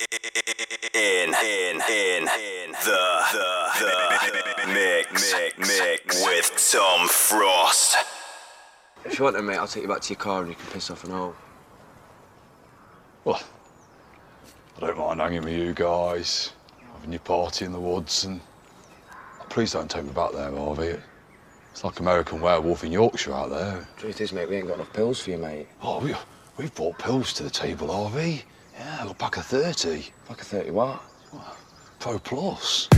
In the mix with Tom Frost. If you want to, mate, I'll take you back to your car and you can piss off and all. Well, I don't mind hanging with you guys, having your party in the woods, and please don't take me back there, Harvey. It's like American Werewolf in Yorkshire out there. Truth is, mate, we ain't got enough pills for you, mate. Oh, we've brought pills to the table, Harvey. Yeah, I've got a pack of 30. Pack of 30 what? Well, Pro Plus.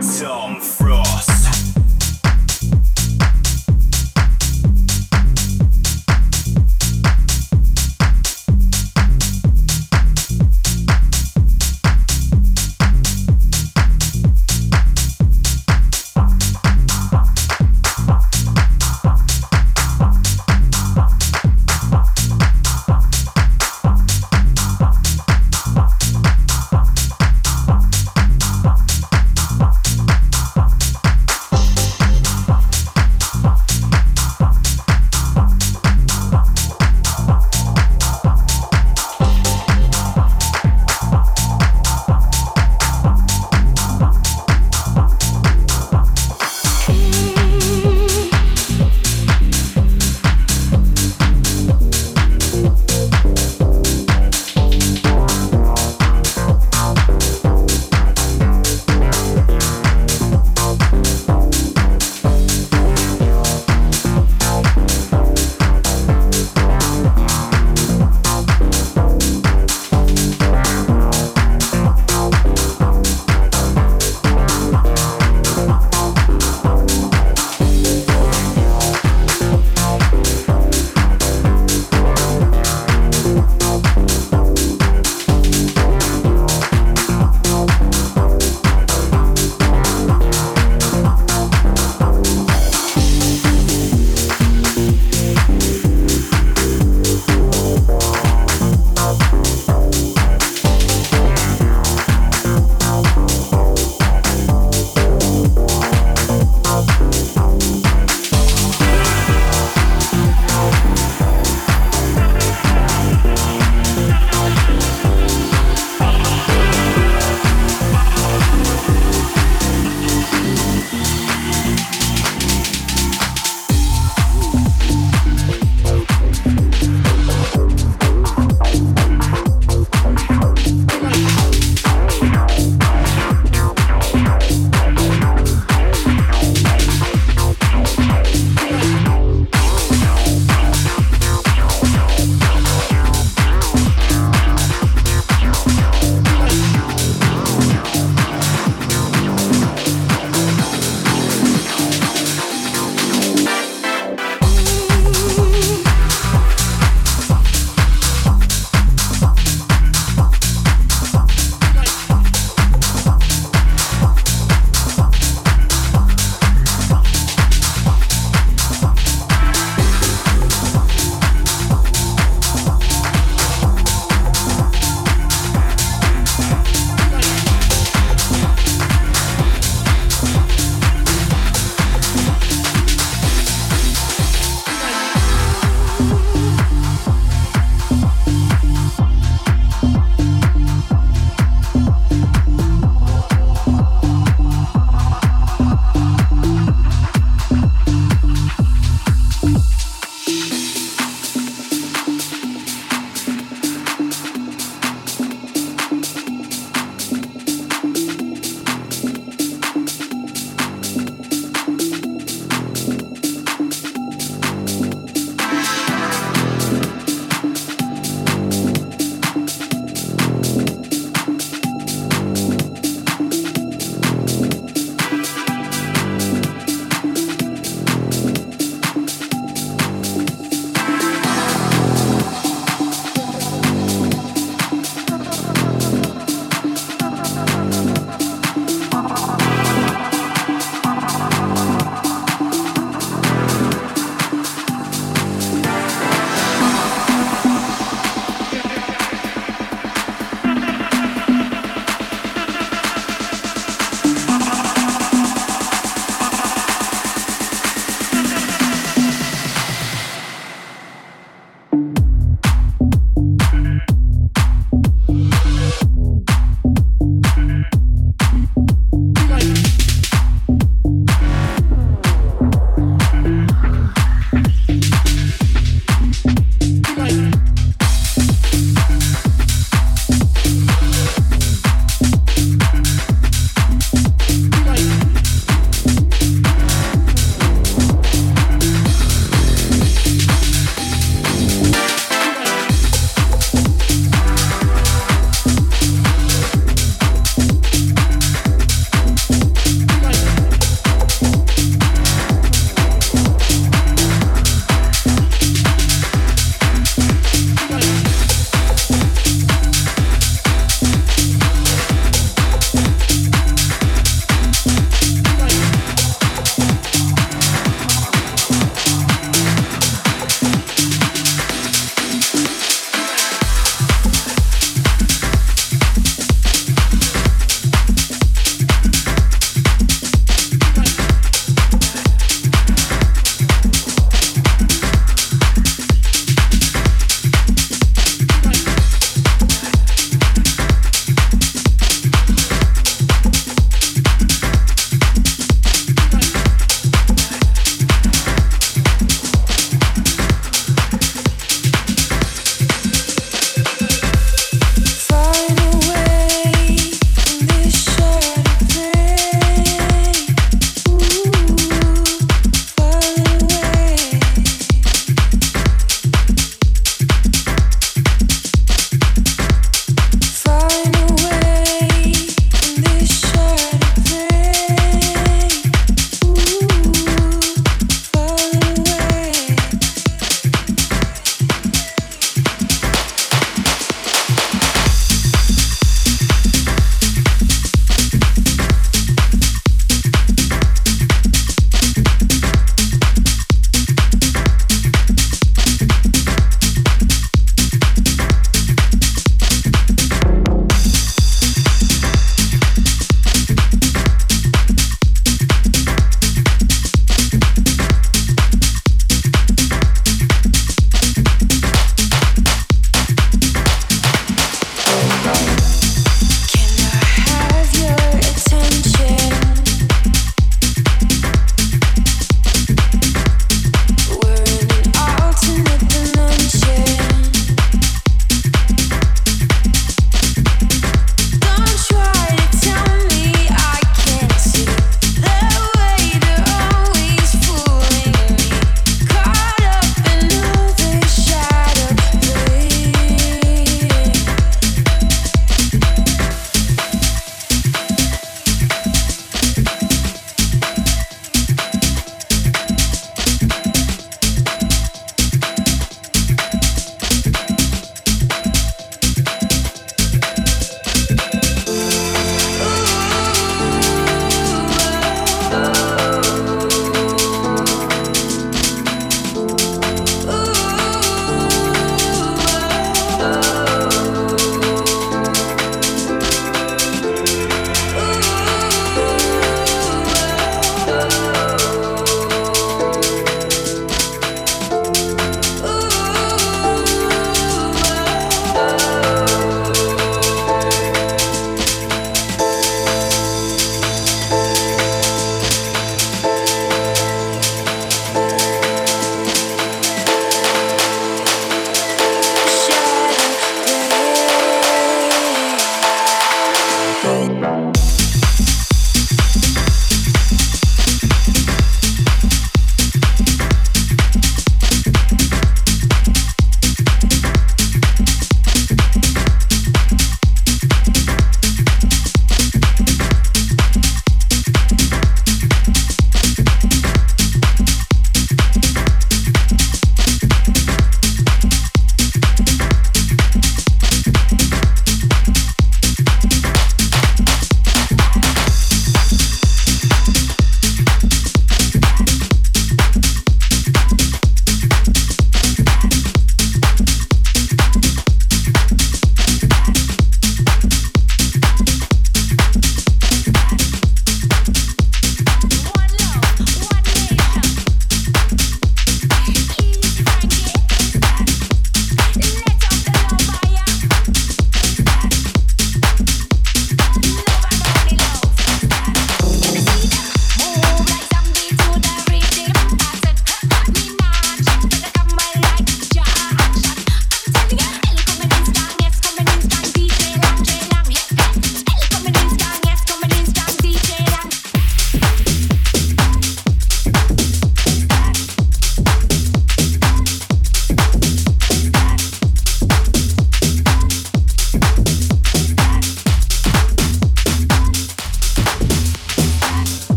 Tom Frost.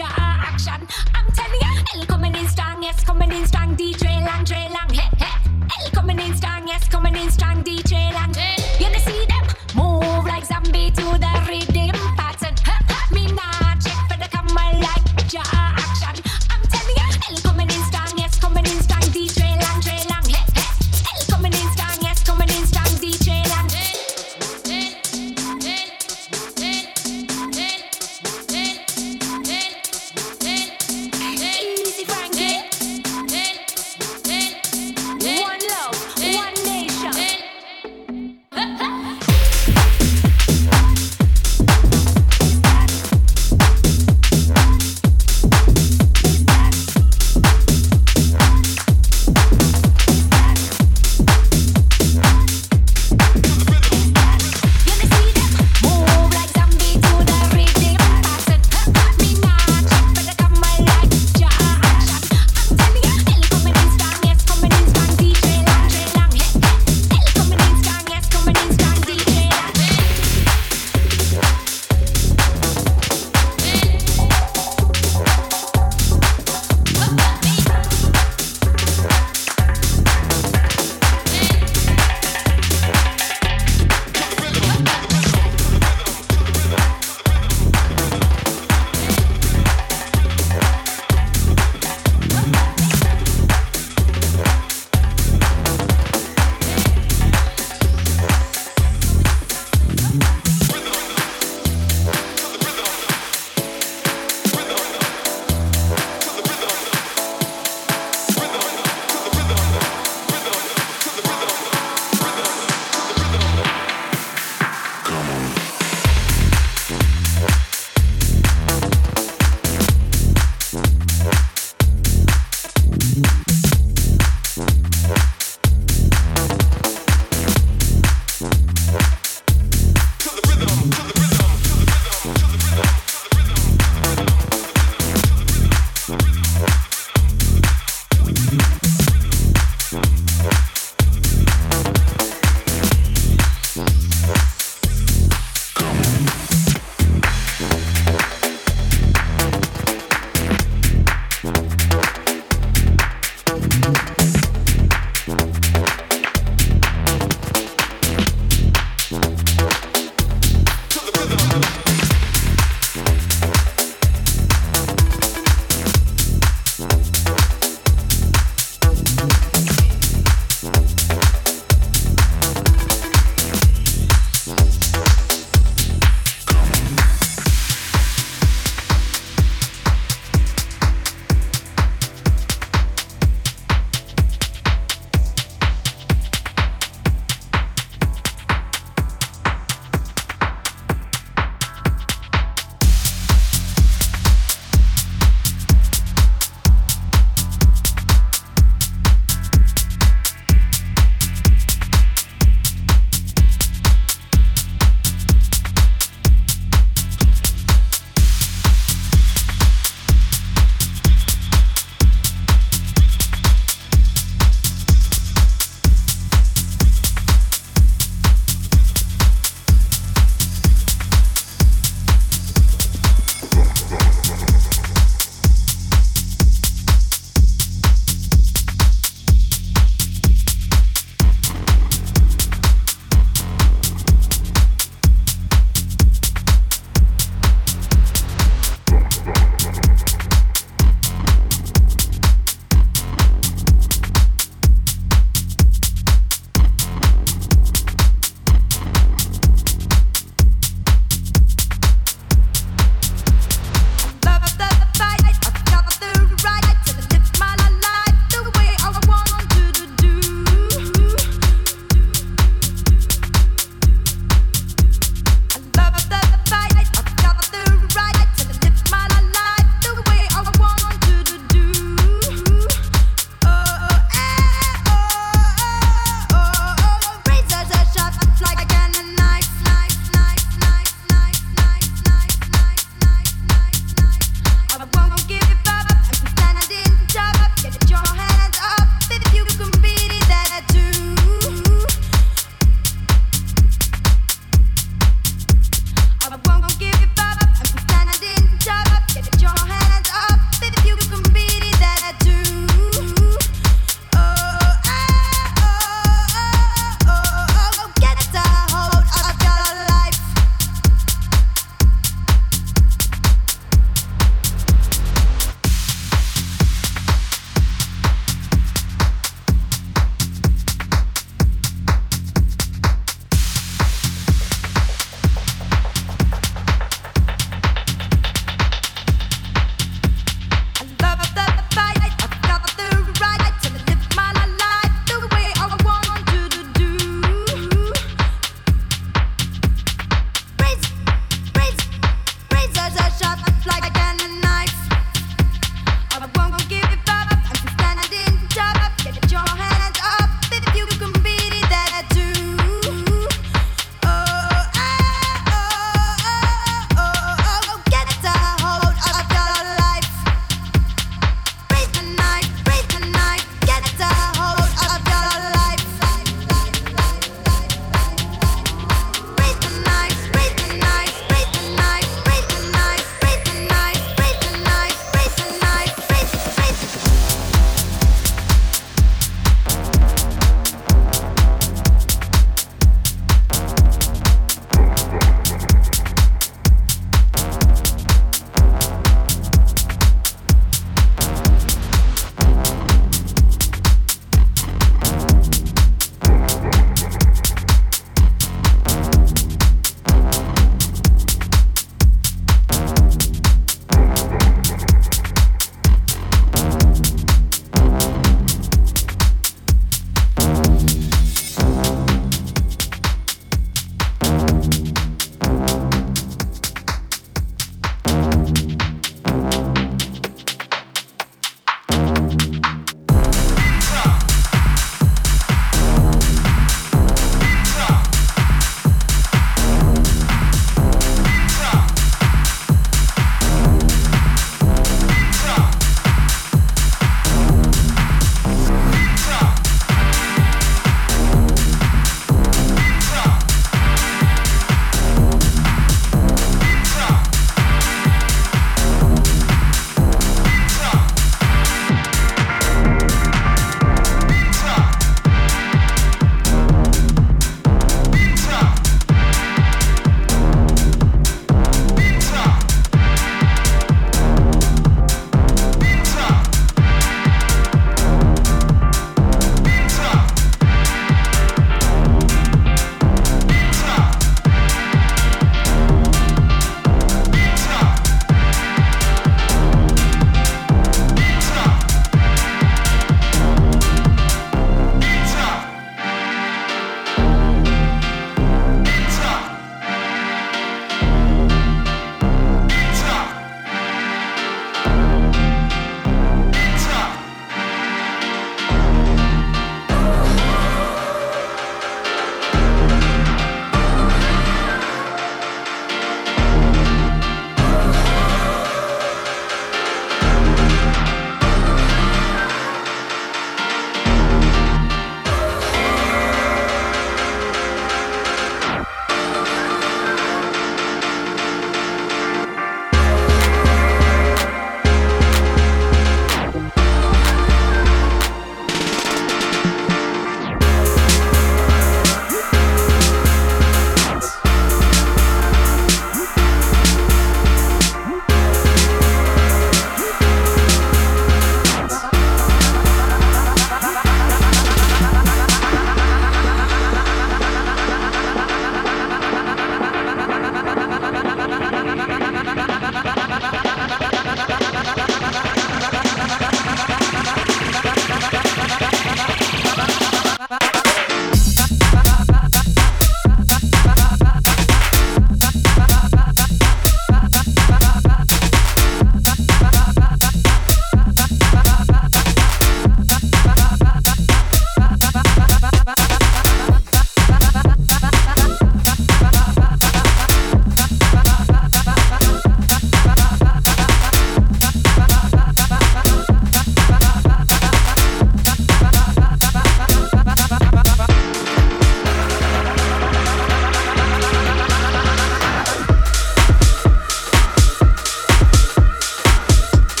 your action. I'm telling ya, L coming in strong, yes, coming in strong, D trail long, hey, hey. L coming in strong, yes, coming in strong, D trail long. You gonna see them move like zombie to the rhythm pattern. Me not check for the camera like your action. I'm telling ya, L coming in strong, yes, coming in strong, D trail long, hey, hey. L coming in strong, yes, coming in strong, D trail long.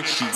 connection.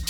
Tom Frost.